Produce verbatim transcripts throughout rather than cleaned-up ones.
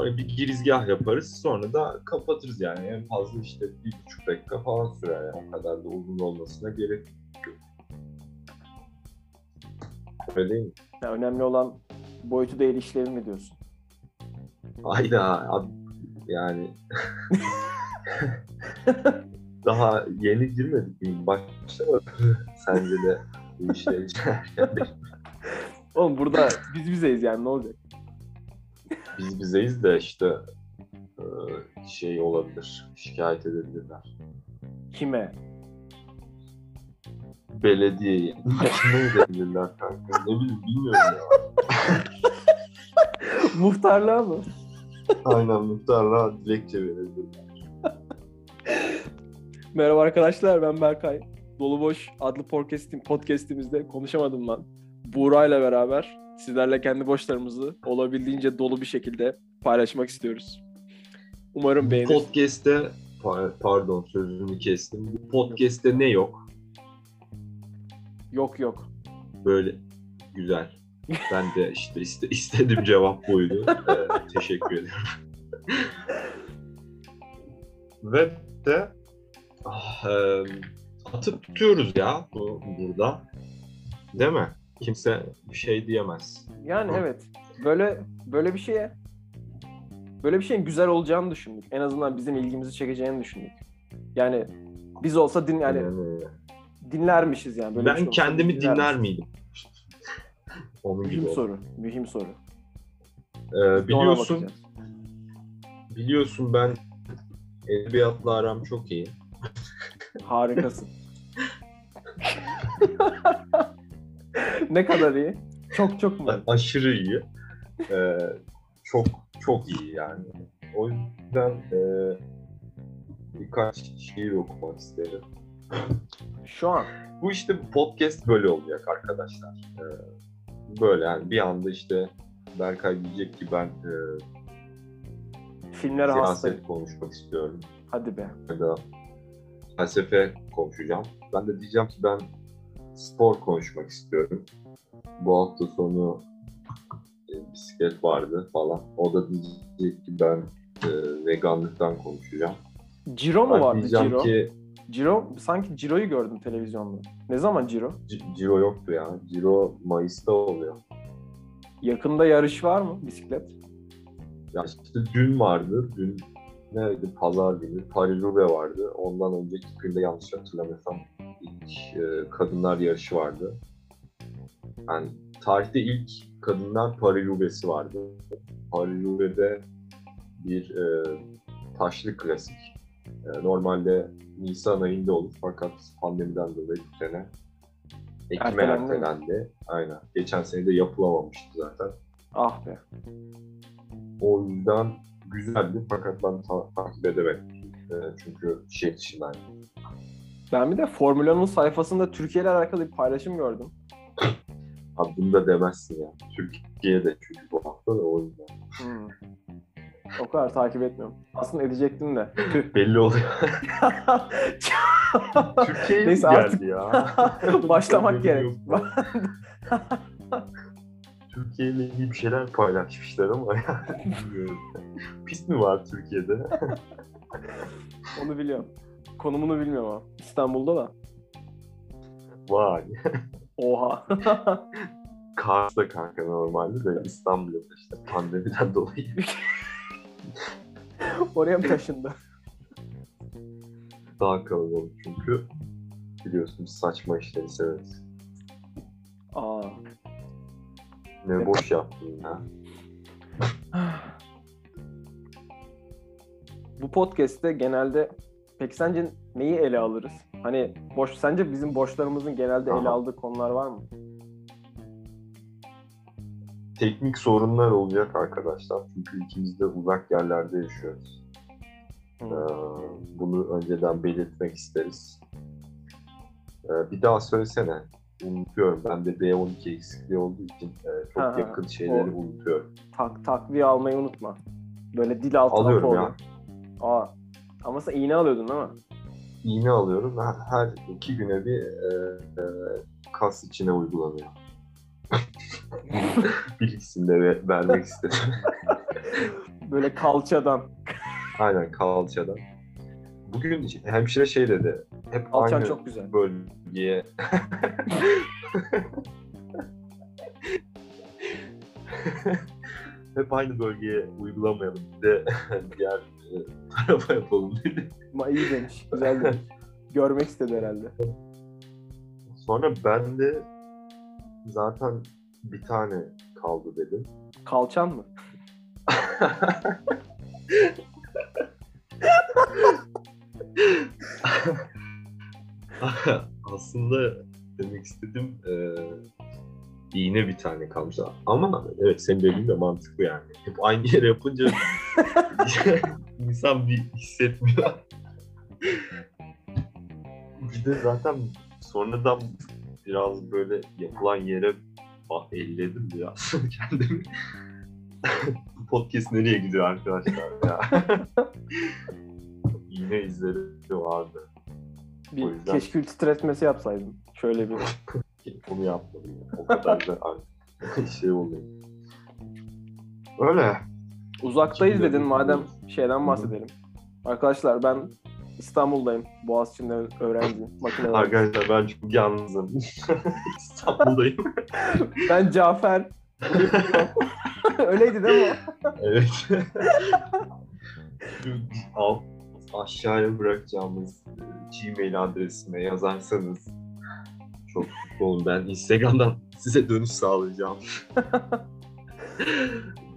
sonra bir girizgah yaparız. Sonra da kapatırız yani. En fazla işte bir buçuk dakika falan sürer. Yani. O kadar da uzun olmasına gerek yok. Öyle değil mi? Ya önemli olan boyutu değil, işlevi mi diyorsun? Hayda. Yani... Daha yeni girmedik mi? Başlamadık sence de bu işleri içerken. Oğlum burada biz bizeyiz yani, ne olacak? Biz bizeyiz de işte şey olabilir, şikayet edebilirler. Kime? Belediyeye. Kime edebilirler kanka? Ne bileyim, bilmiyorum ya. Muhtarlığa mı? Aynen, muhtarlığa dilekçe verebilirler. Merhaba arkadaşlar, ben Berkay Dolu Boş adlı podcastim, podcastimizde konuşamadım lan. Buğra'yla beraber sizlerle kendi boşlarımızı olabildiğince dolu bir şekilde paylaşmak istiyoruz. Umarım beğenir. Podcast'te, pardon sözünü kestim, bu podcast'te ne yok? Yok yok. Böyle güzel. Ben de işte iste, istediğim cevap buydu. Ee, teşekkür ederim. Ve de ah, e, atıp tutuyoruz ya bu, burada. Değil mi? Kimse bir şey diyemez. Yani Hı. evet. Böyle böyle bir şeye böyle bir şeyin güzel olacağını düşündük. En azından bizim ilgimizi çekeceğini düşündük. Yani biz olsa din yani, yani dinlermişiz yani. Böyle ben şey kendimi olsa, dinler, dinler miydim? Onun mühim gibi soru. Oldu. Mühim soru. Ee, biliyorsun biliyorsun ben edebiyatla aram çok iyi. Harikasın. Ne kadar iyi? Çok çok mu? Aşırı iyi. Ee, çok çok iyi yani. O yüzden e, birkaç şiir okumak isterim. Şu an. Bu işte podcast böyle olacak arkadaşlar. Ee, böyle yani bir anda işte Berkay diyecek ki ben e, filmlere siyaset konuşmak istiyorum. Hadi be. Ya da felsefe konuşacağım. Ben de diyeceğim ki ben spor konuşmak istiyorum. Bu hafta sonu e, bisiklet vardı falan. O da diyecek ki ben e, veganlıktan konuşacağım. Giro mu ben vardı? Giro. Ki, Giro sanki Giro'yu gördüm televizyonda. Ne zaman Giro? C- Giro yoktu ya. Giro Mayıs'ta oluyor. Yakında yarış var mı bisiklet? Ya işte dün vardı. Dün neydi? Pazar günü. Paris Roubaix vardı. Ondan önceki günde yanlış hatırlamıyorsam ilk e, kadınlar yarışı vardı. Yani tarihte ilk kadınlar Paris Roubaix'i vardı. Paris Roubaix'de bir e, taşlı klasik. E, normalde Nisan ayında olur fakat pandemiden dolayı bu sene Ekim'e ertelendi. Aynen. Geçen sene de yapılamamıştı zaten. Ah be. O yüzden güzeldi fakat ben ta- takip edemedim. E, çünkü şey için ben... Ben bir de Formula One'un sayfasında Türkiye ile alakalı bir paylaşım gördüm. Abi bunu da demezsin ya. Türkiye'de çünkü bu hafta da o yüzden. Hmm. O kadar takip etmiyorum. Aslında edecektim de. Belli oluyor. Türkiye'ye mi geldi artık... ya? Başlamak gerek. Türkiye ile ilgili bir şeyler paylaşmışlar ama yani. Pis mi var Türkiye'de? Onu biliyorum. Konumunu bilmiyorum ama. İstanbul'da da. Vay. Oha. Kars'ta kanka normalde de İstanbul'da işte pandemiden dolayı. Oraya mı taşındı? Daha kalabalık çünkü. Biliyorsunuz saçma işleri severiz. Aa. Ne evet. Boş yaptın ya. Bu podcast'te genelde peki sence neyi ele alırız? Hani boş, sence bizim boşlarımızın genelde Aha. ele aldığı konular var mı? Teknik sorunlar olacak arkadaşlar. Çünkü ikimiz de uzak yerlerde yaşıyoruz. Hmm. Ee, bunu önceden belirtmek isteriz. Ee, bir daha söylesene. Unutuyorum. Ben de B on iki eksikliği olduğu için e, çok Aha. yakın şeyleri o. unutuyorum. Tak, takviye almayı unutma. Böyle dil altına koy. Alıyorum ya. Aa. Ama sen iğne alıyordun değil mi? İğne alıyorum. Her, her iki güne bir e, e, kas içine uygulanıyor. Bilgisini de vermek istedim. Böyle kalçadan. Aynen, kalçadan. Bugün hemşire şey dedi. Hep kalçan aynı çok güzel bölgeye. Hep aynı bölgeye uygulamayalım. Bir de diğer tarafa yapalım dedi. Ama iyi demiş. Güzel demiş. Görmek istedi herhalde. Sonra ben de zaten bir tane kaldı dedim. Kalçan mı? Aslında demek istedim e, iğne bir tane kalmış. Ama evet, senin dediğin de mantıklı yani. Hep aynı yere yapınca insan bir hissetmiyor. Bir de zaten sonradan biraz böyle yapılan yere bah, elledim biraz kendimi. Bu podcast nereye gidiyor arkadaşlar ya? İğne izleri vardı. Bir yüzden... keşkül titretmesi yapsaydım. Şöyle bir... Onu yapmadım ya. O kadar da şey oluyor. Öyle. Uzaktayız Şimdi dedin de... madem şeyden bahsedelim. Hı-hı. Arkadaşlar ben İstanbul'dayım. Boğaziçi'nde öğrenciyim. Arkadaşlar ben çok yalnızım. İstanbul'dayım. Ben Cafer. Öyleydi değil mi? Evet. Alt, aşağıya bırakacağımız Gmail adresime yazarsanız çok mutlu olun. Ben Instagram'dan size dönüş sağlayacağım.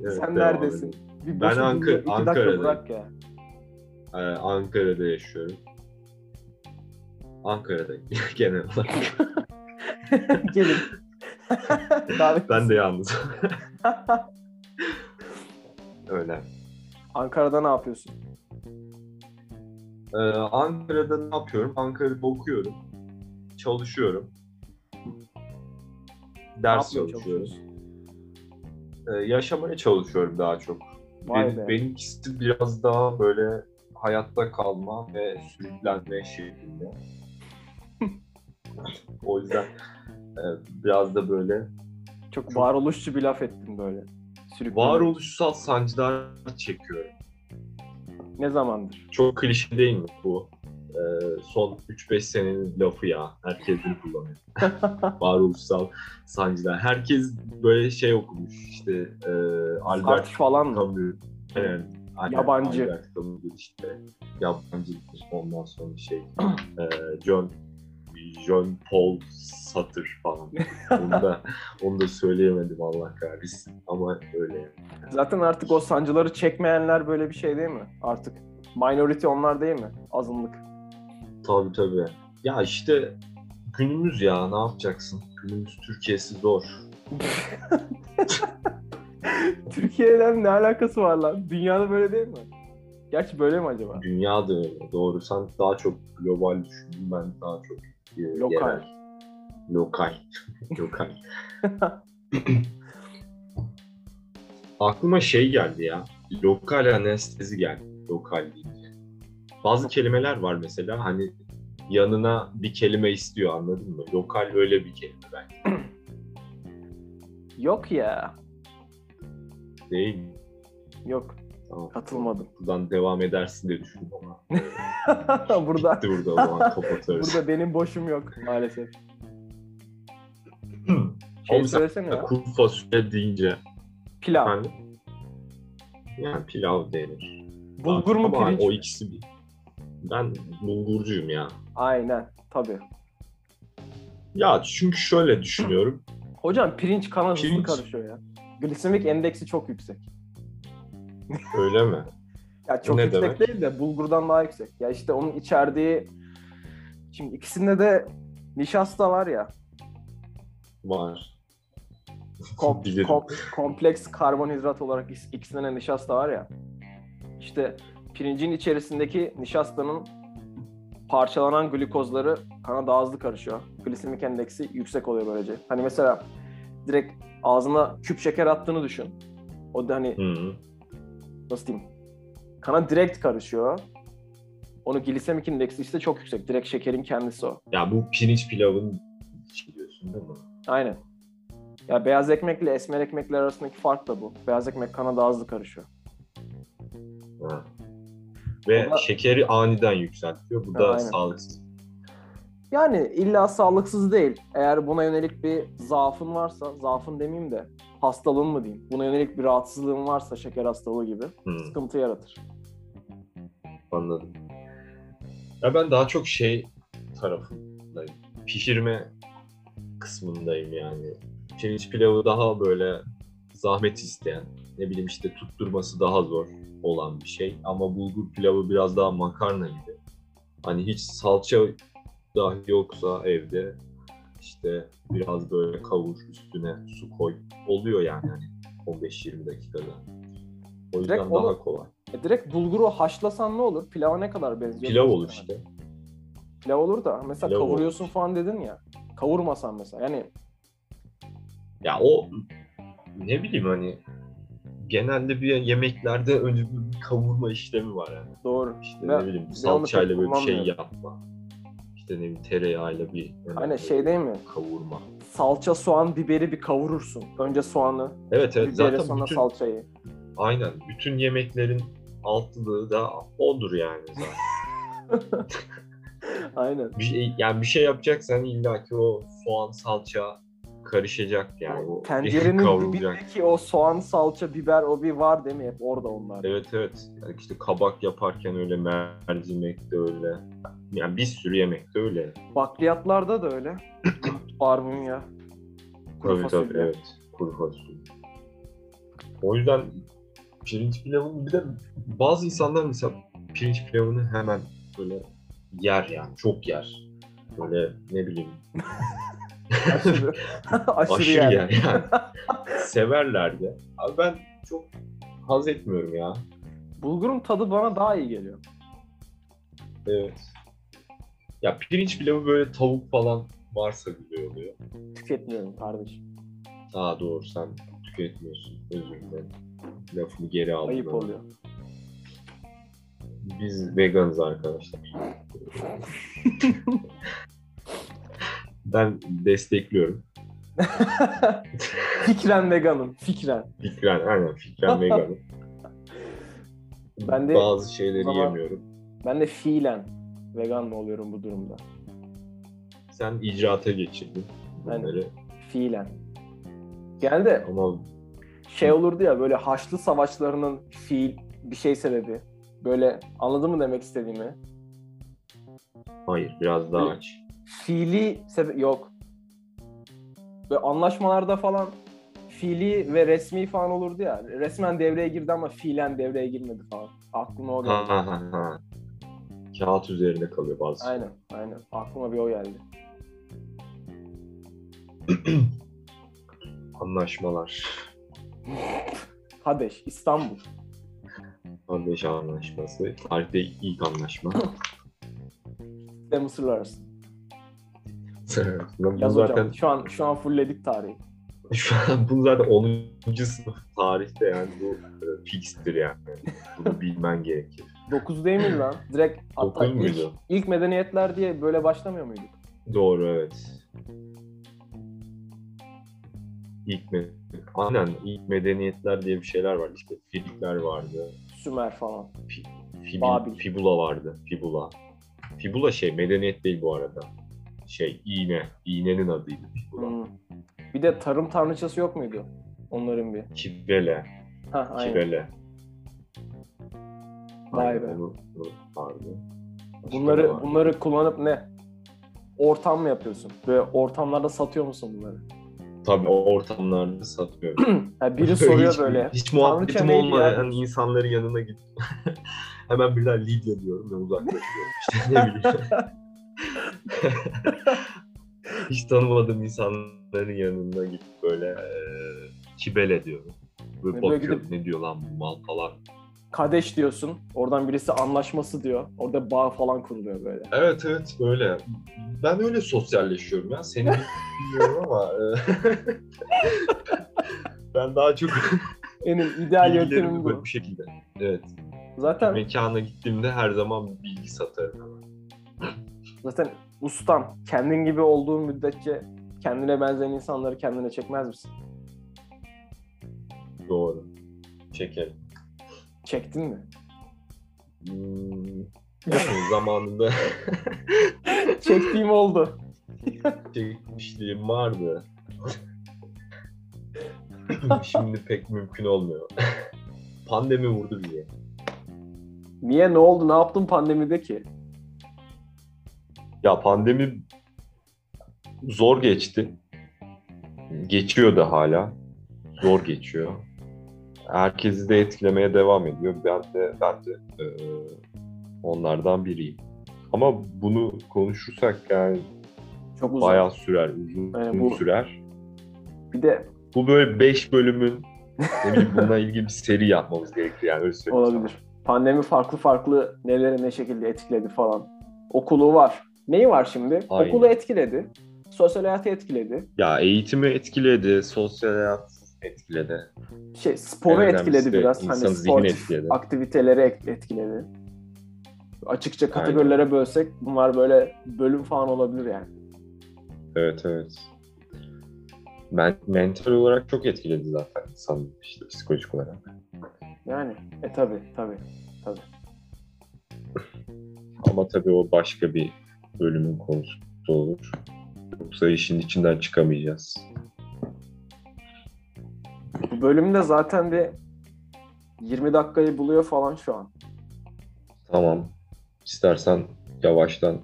Evet, sen neredesin? Bir ben Ankara, Ankara'da. Ya. Ee, Ankara'da yaşıyorum. Ankara'da genel olarak. Gelin. Ben de yalnız. Öyle. Ankara'da ne yapıyorsun? Ee, Ankara'da ne yapıyorum? Ankara'da okuyorum. Çalışıyorum. Ders çalışıyorum. Ee, yaşamaya çalışıyorum daha çok. Benim, benimkisi biraz daha böyle hayatta kalma ve sürüklenme şeklinde. O yüzden biraz da böyle... Çok, çok varoluşçu bir laf ettim böyle. Sürüklenme. Varoluşsal sancılar çekiyorum. Ne zamandır? Çok klişe değil mi bu? Ee, son üç beş senenin lafı ya. Herkes bunu kullanıyor. Varoluşsal sancılar. Herkes böyle şey okumuş işte. E, Albert falan Camus. Evet. Yani, yabancı. Albert Camus işte. Yabancıdır. Ondan sonra şey. e, John John Paul Sartre falan. Onu da, onu da söyleyemedim Allah kahretsin. Ama öyle. Yani. Zaten artık o sancıları çekmeyenler böyle bir şey değil mi? Artık minority onlar değil mi? Azınlık. Tabii tabii. Ya işte günümüz ya, ne yapacaksın? Günümüz Türkiye'si zor. Türkiye'den ne alakası var lan? Dünyada böyle değil mi? Gerçi böyle mi acaba? Dünya da öyle. Doğru. Sen daha çok global düşündün. Ben daha çok lokal. Yerel. Lokal. Lokal. Aklıma şey geldi ya. Lokal anestezi geldi. Lokal deyince. Bazı kelimeler var mesela. Hani yanına bir kelime istiyor, anladın mı? Lokal öyle bir kelime belki. Yok ya. Değil mi? Yok. Tamam. Katılmadım. Buradan devam edersin diye düşündüm ama. Burada. Gitti burada, o zaman kapatıyoruz. Burada benim boşum yok maalesef. Şey söylesene ya. Kuru fasulye deyince. Pilav. Yani, yani pilav denir. Bulgur mu, pirinç mi? O ikisi bir. Ben bulgurcuyum ya. Aynen, tabii. Ya çünkü şöyle düşünüyorum. Hocam pirinç kana pirinç... hızlı karışıyor ya. Glisemik endeksi çok yüksek. Öyle mi? Ya çok ne yüksek demek? Değil de bulgurdan daha yüksek. Ya işte onun içerdiği... Şimdi ikisinde de nişasta var ya. Var. Kom- kom- kompleks karbonhidrat olarak ikisinde de nişasta var ya. İşte pirincin içerisindeki nişastanın parçalanan glikozları kana daha hızlı karışıyor. Glisemik endeksi yüksek oluyor böylece. Hani mesela direkt ağzına küp şeker attığını düşün. O da hani... Hı-hı. Nasıl diyeyim? Kana direkt karışıyor. Onu glisemik indeksi işte çok yüksek. Direkt şekerin kendisi o. Ya bu pirinç pilavını biliyorsun değil mi? Aynen. Ya beyaz ekmekle esmer ekmekler arasındaki fark da bu. Beyaz ekmek kana daha hızlı karışıyor. Ha. Ve da... şekeri aniden yükseltiyor. Bu da ha, sağlıksız. Yani illa sağlıksız değil. Eğer buna yönelik bir zaafın varsa, zaafın demeyeyim de hastalığın mı diyeyim, buna yönelik bir rahatsızlığın varsa şeker hastalığı gibi hmm. sıkıntı yaratır. Anladım. Ya ben daha çok şey tarafındayım. Pişirme kısmındayım yani. Pirinç pilavı daha böyle zahmet isteyen, ne bileyim işte tutturması daha zor olan bir şey. Ama bulgur pilavı biraz daha makarna gibi. Hani hiç salça dahi yoksa evde işte biraz böyle kavur, üstüne su koy. Oluyor yani hani on beş yirmi dakikada. O yüzden direkt daha onu, kolay. E direkt bulguru haşlasan ne olur? Pilava ne kadar benziyor? Pilav olur işte. Pilav olur da mesela pilav kavuruyorsun olur falan dedin ya. Kavurmasan mesela yani. Ya o ne bileyim hani genelde bir yemeklerde önce bir kavurma işlemi var yani. Doğru. İşte ben, ne bileyim salçayla böyle bir şey yapma. İşte ne bileyim tereyağıyla bir... Aynen şey değil mi? Kavurma. Salça, soğan, biberi bir kavurursun. Önce soğanı, evet, evet, biberi zaten sonra bütün, salçayı. Aynen. Bütün yemeklerin altlığı da odur yani zaten. Aynen. Bir şey, yani bir şey yapacaksan illaki o soğan, salça karışacak yani. O tencerenin dibindeki o soğan, salça, biber o bir var değil mi? Hep orada onlar. Evet evet. Yani işte kabak yaparken öyle, mercimek de öyle. Yani bir sürü yemek de öyle. Bakliyatlarda da öyle. Barbunya. Kuru tabii, fasulye. Tabii, evet. Kuru fasulye. O yüzden pirinç pilavı, bir de bazı insanlar mesela pirinç pilavını hemen böyle yer yani. Çok yer. Böyle ne bileyim. Aşırı. Aşırı, Aşırı yani. yani. Severler de. Abi ben çok haz etmiyorum ya. Bulgurun tadı bana daha iyi geliyor. Evet. Ya pirinç pilavı böyle tavuk falan varsa güzel oluyor. Tüketmiyorum kardeşim. Aa doğru, sen tüketmiyorsun. Özür dilerim. Lafımı geri aldım. Ayıp oluyor. Biz veganız arkadaşlar. Ben destekliyorum. Fikren veganım. Fikren. Fikren, aynen. Fikren veganım. Ben de bazı şeyleri yemiyorum. Ben de fiilen vegan mı oluyorum bu durumda? Sen icraata geçirdin bunları. Yani, fiilen. Geldi. Ama şey olurdu ya böyle Haçlı savaşlarının fiil bir şey sebebi. Böyle anladın mı demek istediğimi? Hayır, biraz daha aç. Fiili sebe- yok. Böyle anlaşmalarda falan fiili ve resmi falan olurdu ya. Resmen devreye girdi ama fiilen devreye girmedi falan. Aklıma o geldi. Ha, ha, ha. Kağıt üzerinde kalıyor bazı. Aynen, aynen. Aklıma bir o geldi. Anlaşmalar. Kadeş, İstanbul. Kadeş anlaşması. Tarihte ilk anlaşma. Ve Mısırlar arasında. Bunu yaz zaten... hocam, şu an, şu an fullledik tarihi. Şu an bunu zaten onuncu sınıf tarihte yani bu fixtir yani. Bunu bilmen gerekir. dokuz değil mi lan? Direkt hatta ilk, ilk medeniyetler diye böyle başlamıyor muyduk? Doğru, evet. İlk med- Aynen ilk medeniyetler diye bir şeyler vardı. İşte Filikler vardı. Sümer falan. Fi- Fibil- Babil. Fibula vardı. Fibula. Fibula şey medeniyet değil bu arada. Şey, iğne. İğnenin adıydı. Hmm. Bir de tarım tanrıçası yok muydu? Onların bir. Kibele. Ha, aynen. Kibele. Vay be. Onu, onu, bunları, bunları kullanıp ne? Ortam mı yapıyorsun? Böyle ortamlarda satıyor musun bunları? Tabii ortamlarda satıyorum. Yani biri soruyor hiç, böyle. Hiç muhabbetim olmayan yani insanların yanına git. Hemen birden Lidya diyorum ve uzaklaşıyorum. İşte ne bileyim. Hiç tanımadığım insanların yanına gidip böyle e, kibele diyorum. Böyle ne bakıyorum gidip, ne diyor lan bu mal falan. Kadeş diyorsun. Oradan birisi anlaşması diyor. Orada bağ falan kuruluyor böyle. Evet evet böyle. Ben öyle sosyalleşiyorum ya. Seni bilmiyorum ama e, ben daha çok benim ideal yöntemim bu. Bu şekilde. Evet. Zaten mekana gittiğimde her zaman bilgi satarım. Zaten ustam, kendin gibi olduğun müddetçe kendine benzeyen insanları kendine çekmez misin? Doğru. Çekerim. Çektin mi? Hmm, zamanında çektiğim oldu. Çekmişliğim vardı. Şimdi pek mümkün olmuyor. Pandemi vurdu diye. Niye? Ne oldu? Ne yaptın pandemide ki? Ya pandemi zor geçti. Geçiyor da hala. Zor geçiyor. Herkesi de etkilemeye devam ediyor. Ben de, ben de e, onlardan biriyim. Ama bunu konuşursak yani çok uzun. Bayağı sürer, uzun, yani bu, uzun sürer. Bir de bu böyle beş bölümün ne bileyim, bununla ilgili bir seri yapmamız gerekir yani, öyle söyleyeyim. Olabilir. Sana. Pandemi farklı farklı neleri ne şekilde etkiledi falan. Okulu var. Neyi var şimdi? Aynen. Okulu etkiledi. Sosyal hayatı etkiledi. Ya eğitimi etkiledi, sosyal hayat etkiledi. Şey, sporu evet, etkiledi biraz. Hani sportif aktiviteleri etkiledi. Açıkça kategorilere aynen. Bölsek bunlar böyle bölüm falan olabilir yani. Evet evet. Ben mental olarak çok etkiledi zaten insanı işte psikolojik olarak. Yani e tabii tabii tabii. Ama tabii o başka bir bölümün konusu olur. Yoksa işin içinden çıkamayacağız. Bu bölüm de zaten bir yirmi dakikayı buluyor falan şu an. Tamam. İstersen yavaştan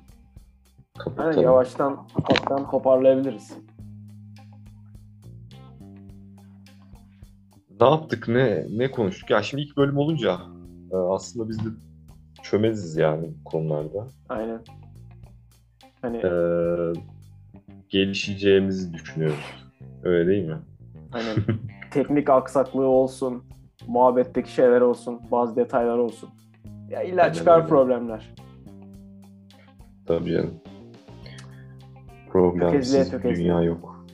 kapatalım. Yani yavaştan ufaktan toparlayabiliriz. Ne yaptık? Ne ne konuştuk? Ya şimdi ilk bölüm olunca aslında biz de çömeziz yani konularda. Aynen. Hani ee, gelişeceğimizi düşünüyoruz. Öyle değil mi? Aynen. Teknik aksaklığı olsun, muhabbetteki şeyler olsun, bazı detaylar olsun. Ya illa aynen çıkar öyle. Problemler. Tabii canım. Problemsiz bir dünya yok.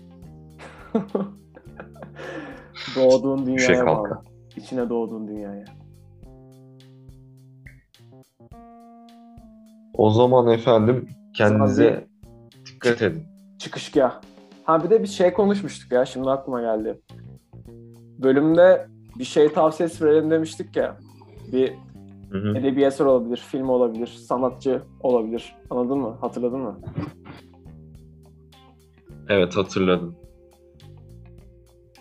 Doğduğun dünyaya şey bağlı. İçine doğduğun dünyaya. O zaman efendim kendinize zaten dikkat edin. Çıkışgah. Ha bir de bir şey konuşmuştuk ya, şimdi aklıma geldi. Bölümde bir şey tavsiyesi verelim demiştik ya. Bir hı hı. edebi eser olabilir, film olabilir, sanatçı olabilir. Anladın mı? Hatırladın mı? Evet hatırladım.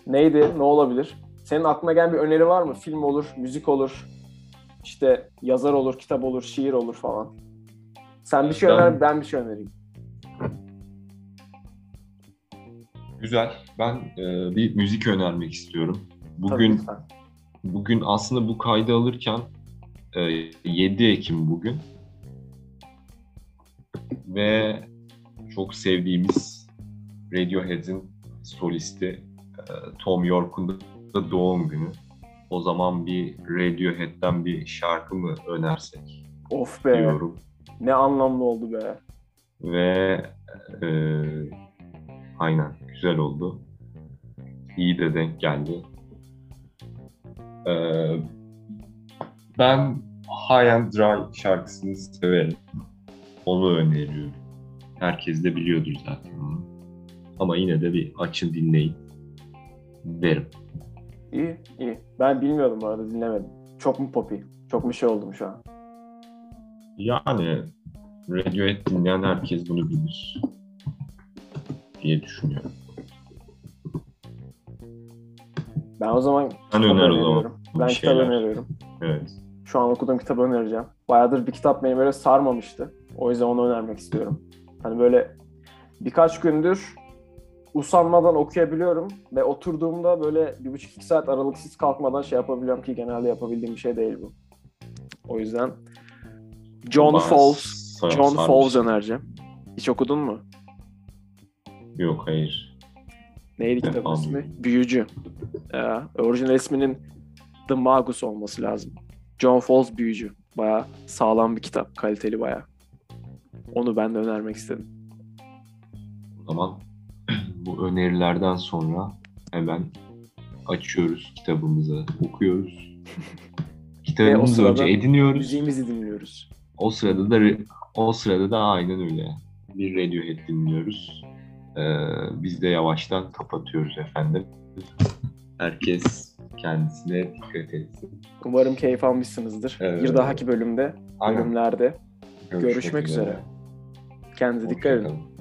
Neydi? Ne olabilir? Senin aklına gelen bir öneri var mı? Film olur, müzik olur, işte yazar olur, kitap olur, şiir olur falan. Sen bir şey ben... öner, ben bir şey önereyim. Güzel. Ben e, bir müzik önermek istiyorum. Bugün bugün aslında bu kaydı alırken e, yedi Ekim bugün ve çok sevdiğimiz Radiohead'in solisti Tom York'un da doğum günü. O zaman bir Radiohead'den bir şarkı mı önersek? Of be! Diyorum. Ne anlamlı oldu be! Ve e, aynen güzel oldu. İyi de denk geldi. E, ben High and Dry şarkısını severim. Onu öneriyorum. Herkes de biliyordur zaten onu. Ama yine de bir açın dinleyin derim. İyi, iyi. Ben bilmiyordum bu arada, dinlemedim. Çok mu popi? Çok mu şey oldum şu an? Yani Radiohead dinleyen herkes bunu bilir diye düşünüyorum. Ben o zaman kitabı öneriyorum. Ben kitabı öneriyorum. Evet. Şu an okuduğum kitabı önereceğim. Bayağıdır bir kitap beni böyle sarmamıştı. O yüzden onu önermek istiyorum. Hani böyle birkaç gündür usanmadan okuyabiliyorum ve oturduğumda böyle bir buçuk iki saat aralıksız kalkmadan şey yapabiliyorum ki genelde yapabildiğim bir şey değil bu. O yüzden John Fowles, John Fowles önereceğim. Hiç okudun mu? Yok, hayır. Neydi kitabın ismi? Büyücü. Ee, orijinal isminin The Magus olması lazım. John Fowles Büyücü. Bayağı sağlam bir kitap, kaliteli bayağı. Onu ben de önermek istedim. O zaman bu önerilerden sonra hemen açıyoruz kitabımızı, okuyoruz. Kitabımızı önce ediniyoruz. Müziğimizi dinliyoruz. O sırada da o sırada da aynen öyle bir Radiohead dinliyoruz. Ee, biz de yavaştan kapatıyoruz efendim. Herkes kendisine dikkat etsin. Umarım keyif almışsınızdır. Evet. Bir dahaki bölümde, bölümlerde görüşmek, görüşmek üzere. üzere. Kendinize dikkat edin.